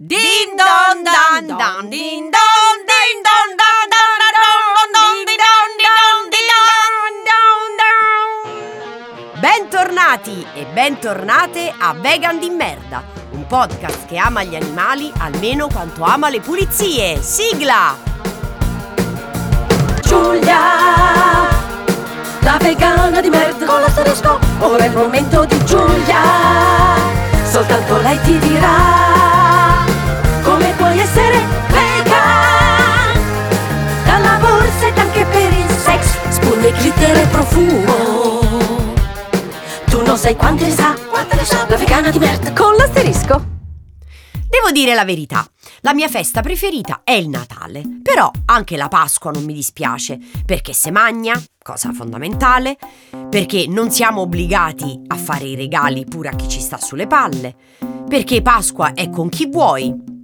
Din don dan dan din don din don dan dan don din don din don. Bentornati e bentornate a Vegan di Merda, un podcast che ama gli animali almeno quanto ama le pulizie. Sigla! Giulia, la vegana di merda con l'asterisco. Ora è il momento di Giulia, soltanto lei ti dirà come puoi essere vegan. Dalla borsetta anche per il sex, spugne, glitter e profumo. Tu non sai quante ne sa, la vegana di merda con l'asterisco. Devo dire la verità, la mia festa preferita è il Natale, però anche la Pasqua non mi dispiace, perché se magna, cosa fondamentale, perché non siamo obbligati a fare i regali pure a chi ci sta sulle palle, perché Pasqua è con chi vuoi.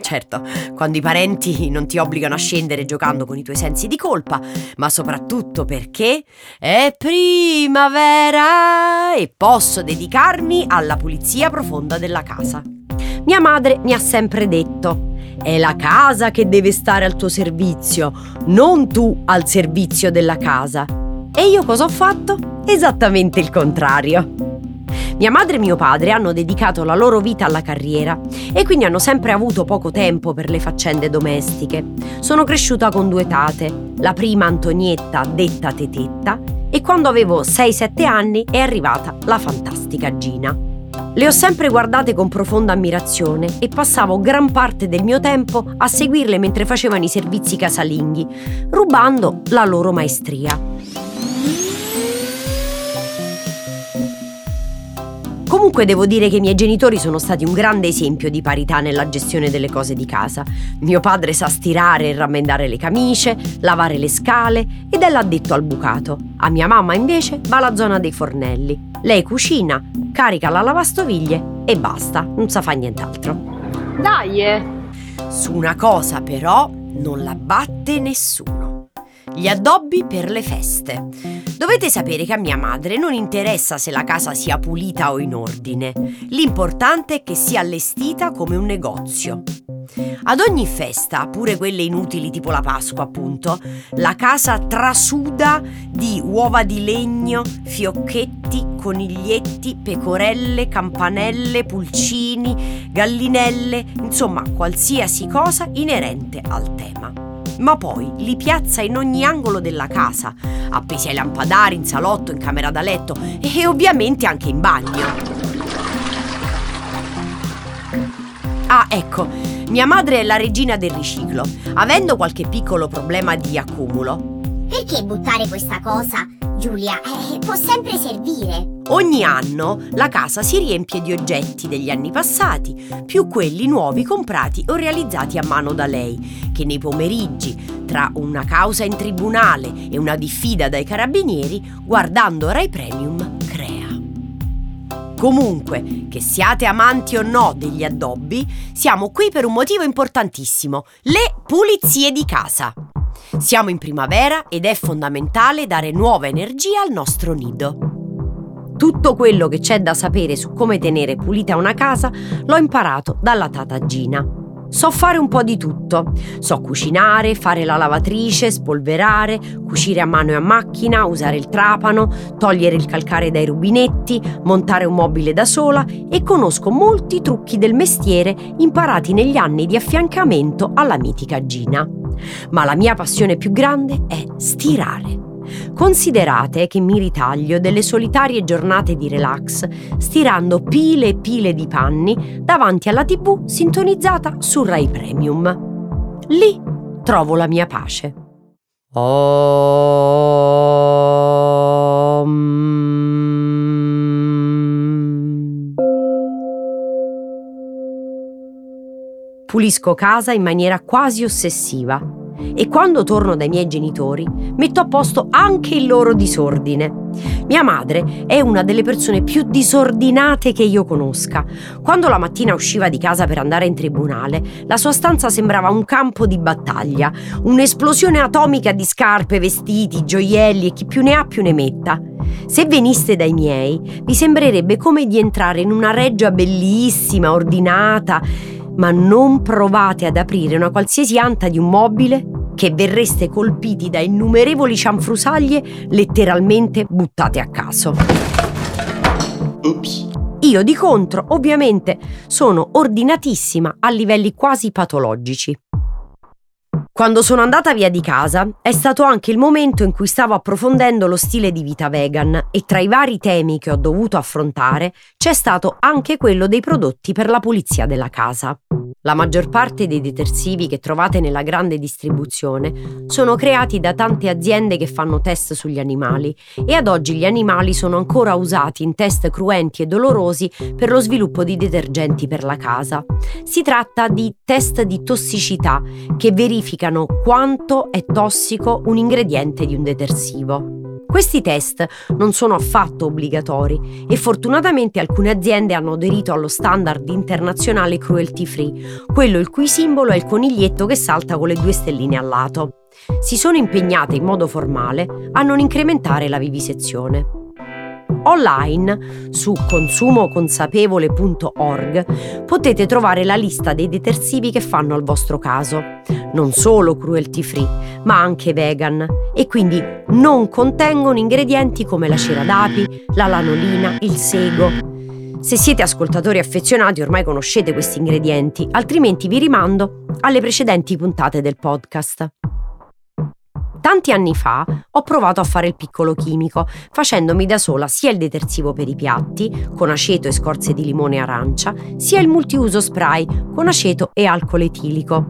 Certo, quando i parenti non ti obbligano a scendere giocando con i tuoi sensi di colpa, ma soprattutto perché è primavera e posso dedicarmi alla pulizia profonda della casa. Mia madre mi ha sempre detto: è la casa che deve stare al tuo servizio, non tu al servizio della casa. E io cosa ho fatto? Esattamente il contrario. Mia madre e mio padre hanno dedicato la loro vita alla carriera e quindi hanno sempre avuto poco tempo per le faccende domestiche. Sono cresciuta con due tate, la prima Antonietta, detta Tetetta, e quando avevo 6-7 anni è arrivata la fantastica Gina. Le ho sempre guardate con profonda ammirazione e passavo gran parte del mio tempo a seguirle mentre facevano i servizi casalinghi, rubando la loro maestria. Comunque devo dire che i miei genitori sono stati un grande esempio di parità nella gestione delle cose di casa. Mio padre sa stirare e rammendare le camicie, lavare le scale ed è l'addetto al bucato. A mia mamma invece va la zona dei fornelli. Lei cucina, carica la lavastoviglie e basta, non sa fa nient'altro. Dai! Su una cosa però non la batte nessuno: gli addobbi per le feste. Dovete sapere che a mia madre non interessa se la casa sia pulita o in ordine, l'importante è che sia allestita come un negozio. Ad ogni festa, pure quelle inutili tipo la Pasqua appunto, la casa trasuda di uova di legno, fiocchetti, coniglietti, pecorelle, campanelle, pulcini, gallinelle, insomma qualsiasi cosa inerente al tema. Ma poi li piazza in ogni angolo della casa, appesi ai lampadari, in salotto, in camera da letto e ovviamente anche in bagno. Ah, ecco, mia madre è la regina del riciclo, avendo qualche piccolo problema di accumulo. Perché buttare questa cosa, Giulia? Può sempre servire. Ogni anno la casa si riempie di oggetti degli anni passati, più quelli nuovi comprati o realizzati a mano da lei, che nei pomeriggi, tra una causa in tribunale e una diffida dai carabinieri, guardando Rai Premium, crea. Comunque, che siate amanti o no degli addobbi, siamo qui per un motivo importantissimo: le pulizie di casa. Siamo in primavera ed è fondamentale dare nuova energia al nostro nido. Tutto quello che c'è da sapere su come tenere pulita una casa l'ho imparato dalla tata Gina. So fare un po' di tutto. So cucinare, fare la lavatrice, spolverare, cucire a mano e a macchina, usare il trapano, togliere il calcare dai rubinetti, montare un mobile da sola e conosco molti trucchi del mestiere imparati negli anni di affiancamento alla mitica Gina. Ma la mia passione più grande è stirare. Considerate che mi ritaglio delle solitarie giornate di relax stirando pile e pile di panni davanti alla TV sintonizzata su Rai Premium. Lì trovo la mia pace. Pulisco casa in maniera quasi ossessiva. E quando torno dai miei genitori metto a posto anche il loro disordine. Mia madre è una delle persone più disordinate che io conosca. Quando la mattina usciva di casa per andare in tribunale, la sua stanza sembrava un campo di battaglia, un'esplosione atomica di scarpe, vestiti, gioielli e chi più ne ha più ne metta. Se veniste dai miei, vi sembrerebbe come di entrare in una reggia bellissima, ordinata, ma non provate ad aprire una qualsiasi anta di un mobile che verreste colpiti da innumerevoli cianfrusaglie letteralmente buttate a caso. Oops. Io di contro, ovviamente, sono ordinatissima a livelli quasi patologici. Quando sono andata via di casa è stato anche il momento in cui stavo approfondendo lo stile di vita vegan e tra i vari temi che ho dovuto affrontare c'è stato anche quello dei prodotti per la pulizia della casa. La maggior parte dei detersivi che trovate nella grande distribuzione sono creati da tante aziende che fanno test sugli animali e ad oggi gli animali sono ancora usati in test cruenti e dolorosi per lo sviluppo di detergenti per la casa. Si tratta di test di tossicità che verificano quanto è tossico un ingrediente di un detersivo. Questi test non sono affatto obbligatori e fortunatamente alcune aziende hanno aderito allo standard internazionale cruelty free, quello il cui simbolo è il coniglietto che salta con le 2 stelline al lato. Si sono impegnate in modo formale a non incrementare la vivisezione. Online, su consumoconsapevole.org, potete trovare la lista dei detersivi che fanno al vostro caso. Non solo cruelty free, ma anche vegan, e quindi non contengono ingredienti come la cera d'api, la lanolina, il sego. Se siete ascoltatori affezionati ormai conoscete questi ingredienti, altrimenti vi rimando alle precedenti puntate del podcast. Tanti anni fa ho provato a fare il piccolo chimico, facendomi da sola sia il detersivo per i piatti, con aceto e scorze di limone e arancia, sia il multiuso spray, con aceto e alcol etilico.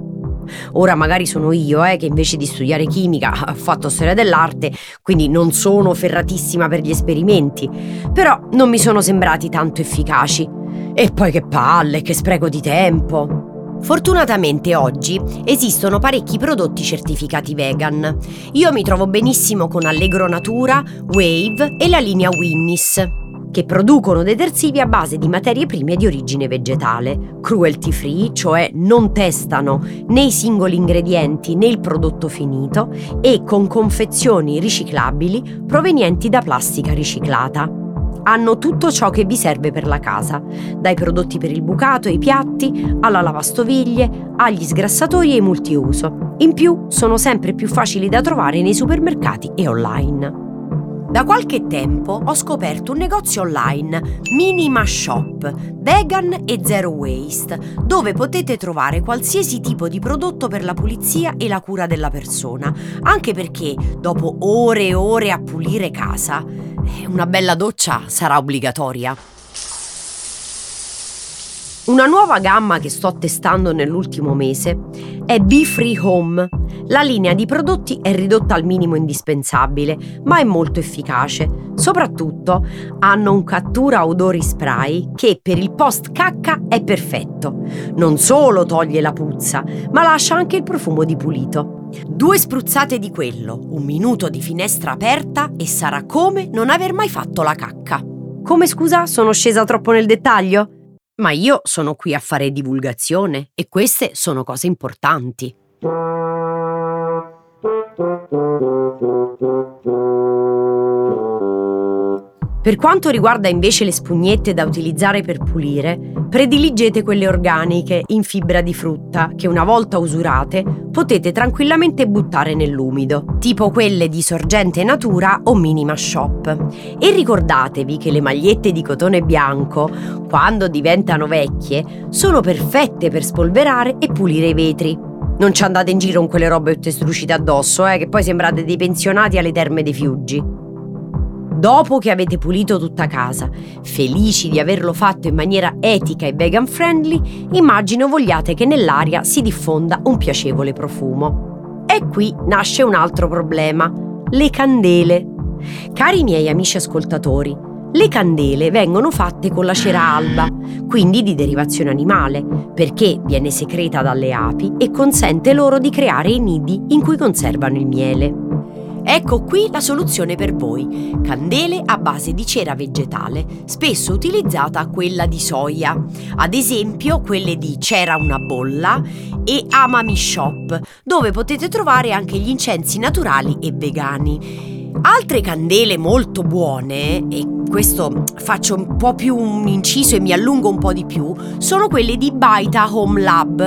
Ora magari sono io che invece di studiare chimica ho fatto storia dell'arte, quindi non sono ferratissima per gli esperimenti, però non mi sono sembrati tanto efficaci. E poi che palle, che spreco di tempo! Fortunatamente oggi esistono parecchi prodotti certificati vegan. Io mi trovo benissimo con Allegro Natura, Wave e la linea Winnis, che producono detersivi a base di materie prime di origine vegetale, cruelty free, cioè non testano né i singoli ingredienti né il prodotto finito, e con confezioni riciclabili provenienti da plastica riciclata. Hanno tutto ciò che vi serve per la casa, dai prodotti per il bucato e i piatti, alla lavastoviglie, agli sgrassatori e ai multiuso. In più sono sempre più facili da trovare nei supermercati e online. Da qualche tempo ho scoperto un negozio online, Minima Shop, vegan e zero waste, dove potete trovare qualsiasi tipo di prodotto per la pulizia e la cura della persona, anche perché dopo ore e ore a pulire casa, una bella doccia sarà obbligatoria. Una nuova gamma che sto testando nell'ultimo mese è Be Free Home. La linea di prodotti è ridotta al minimo indispensabile, ma è molto efficace. Soprattutto hanno un cattura odori spray che per il post cacca è perfetto. Non solo toglie la puzza, ma lascia anche il profumo di pulito. 2 spruzzate di quello, 1 minuto di finestra aperta e sarà come non aver mai fatto la cacca. Come scusa, sono scesa troppo nel dettaglio? Ma io sono qui a fare divulgazione e queste sono cose importanti. Per quanto riguarda invece le spugnette da utilizzare per pulire, prediligete quelle organiche in fibra di frutta che una volta usurate potete tranquillamente buttare nell'umido, tipo quelle di Sorgente Natura o Minima Shop. E ricordatevi che le magliette di cotone bianco, quando diventano vecchie, sono perfette per spolverare e pulire i vetri. Non ci andate in giro con quelle robe tutte strucite addosso, che poi sembrate dei pensionati alle terme dei Fiuggi. Dopo che avete pulito tutta casa, felici di averlo fatto in maniera etica e vegan friendly, immagino vogliate che nell'aria si diffonda un piacevole profumo. E qui nasce un altro problema: le candele. Cari miei amici ascoltatori, le candele vengono fatte con la cera alba, quindi di derivazione animale, perché viene secreta dalle api e consente loro di creare i nidi in cui conservano il miele. Ecco qui la soluzione per voi: candele a base di cera vegetale, spesso utilizzata quella di soia, ad esempio quelle di Cera una bolla e Amami Shop, dove potete trovare anche gli incensi naturali e vegani. Altre candele molto buone, e questo faccio un po' più un inciso e mi allungo un po' di più, sono quelle di Baita Home Lab.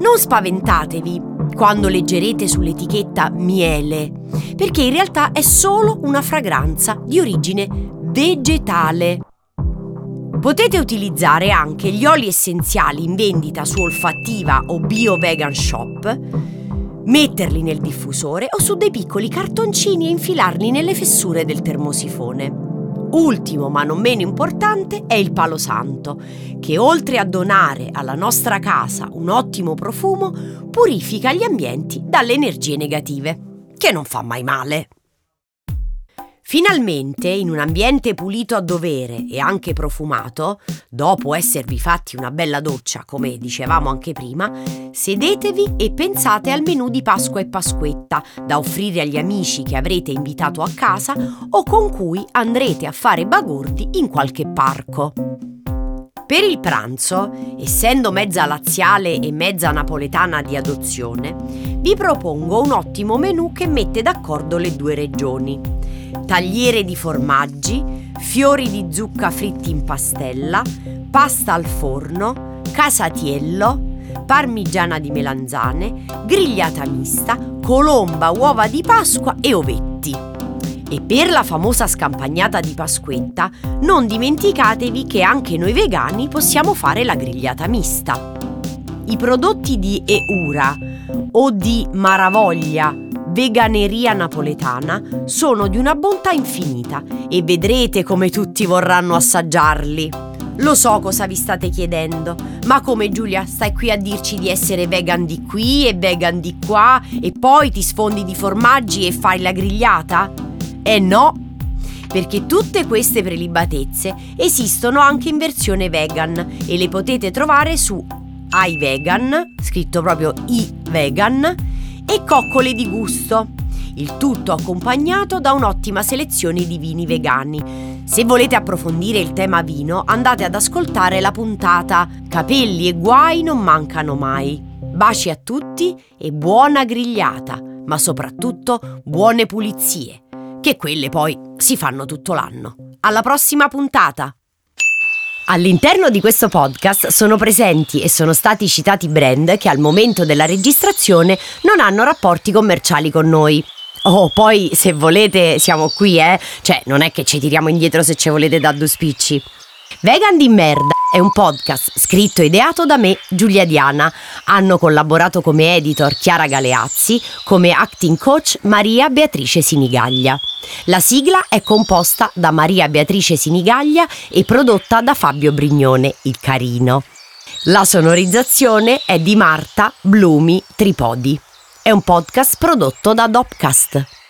Non spaventatevi quando leggerete sull'etichetta miele, perché in realtà è solo una fragranza di origine vegetale. Potete utilizzare anche gli oli essenziali in vendita su Olfattiva o Bio Vegan Shop, metterli nel diffusore o su dei piccoli cartoncini e infilarli nelle fessure del termosifone. Ultimo, ma non meno importante, è il palo santo, che oltre a donare alla nostra casa un ottimo profumo, purifica gli ambienti dalle energie negative, che non fa mai male. Finalmente, in un ambiente pulito a dovere e anche profumato, dopo esservi fatti una bella doccia, come dicevamo anche prima, sedetevi e pensate al menù di Pasqua e Pasquetta da offrire agli amici che avrete invitato a casa o con cui andrete a fare bagordi in qualche parco. Per il pranzo, essendo mezza laziale e mezza napoletana di adozione, vi propongo un ottimo menù che mette d'accordo le due regioni. Tagliere di formaggi, fiori di zucca fritti in pastella, pasta al forno, casatiello, parmigiana di melanzane, grigliata mista, colomba, uova di Pasqua e ovetti. E per la famosa scampagnata di Pasquetta, non dimenticatevi che anche noi vegani possiamo fare la grigliata mista. I prodotti di Eura o di Maravoglia, veganeria napoletana, sono di una bontà infinita e vedrete come tutti vorranno assaggiarli. Lo so cosa vi state chiedendo, ma come Giulia stai qui a dirci di essere vegan di qui e vegan di qua e poi ti sfondi di formaggi e fai la grigliata? Eh no, perché tutte queste prelibatezze esistono anche in versione vegan e le potete trovare su iVegan, scritto proprio iVegan, e coccole di gusto. Il tutto accompagnato da un'ottima selezione di vini vegani. Se volete approfondire il tema vino, andate ad ascoltare la puntata Capelli e guai non mancano mai. Baci a tutti e buona grigliata, ma soprattutto buone pulizie, che quelle poi si fanno tutto l'anno. Alla prossima puntata! All'interno di questo podcast sono presenti e sono stati citati brand che al momento della registrazione non hanno rapporti commerciali con noi. Oh, poi se volete siamo qui, Cioè, non è che ci tiriamo indietro se ci volete da due spicci. Vegan di Merda è un podcast scritto e ideato da me, Giulia Diana. Hanno collaborato come editor Chiara Galeazzi, come acting coach Maria Beatrice Sinigaglia. La sigla è composta da Maria Beatrice Sinigaglia e prodotta da Fabio Brignone, il Carino. La sonorizzazione è di Marta Blumi Tripodi. È un podcast prodotto da Dopcast.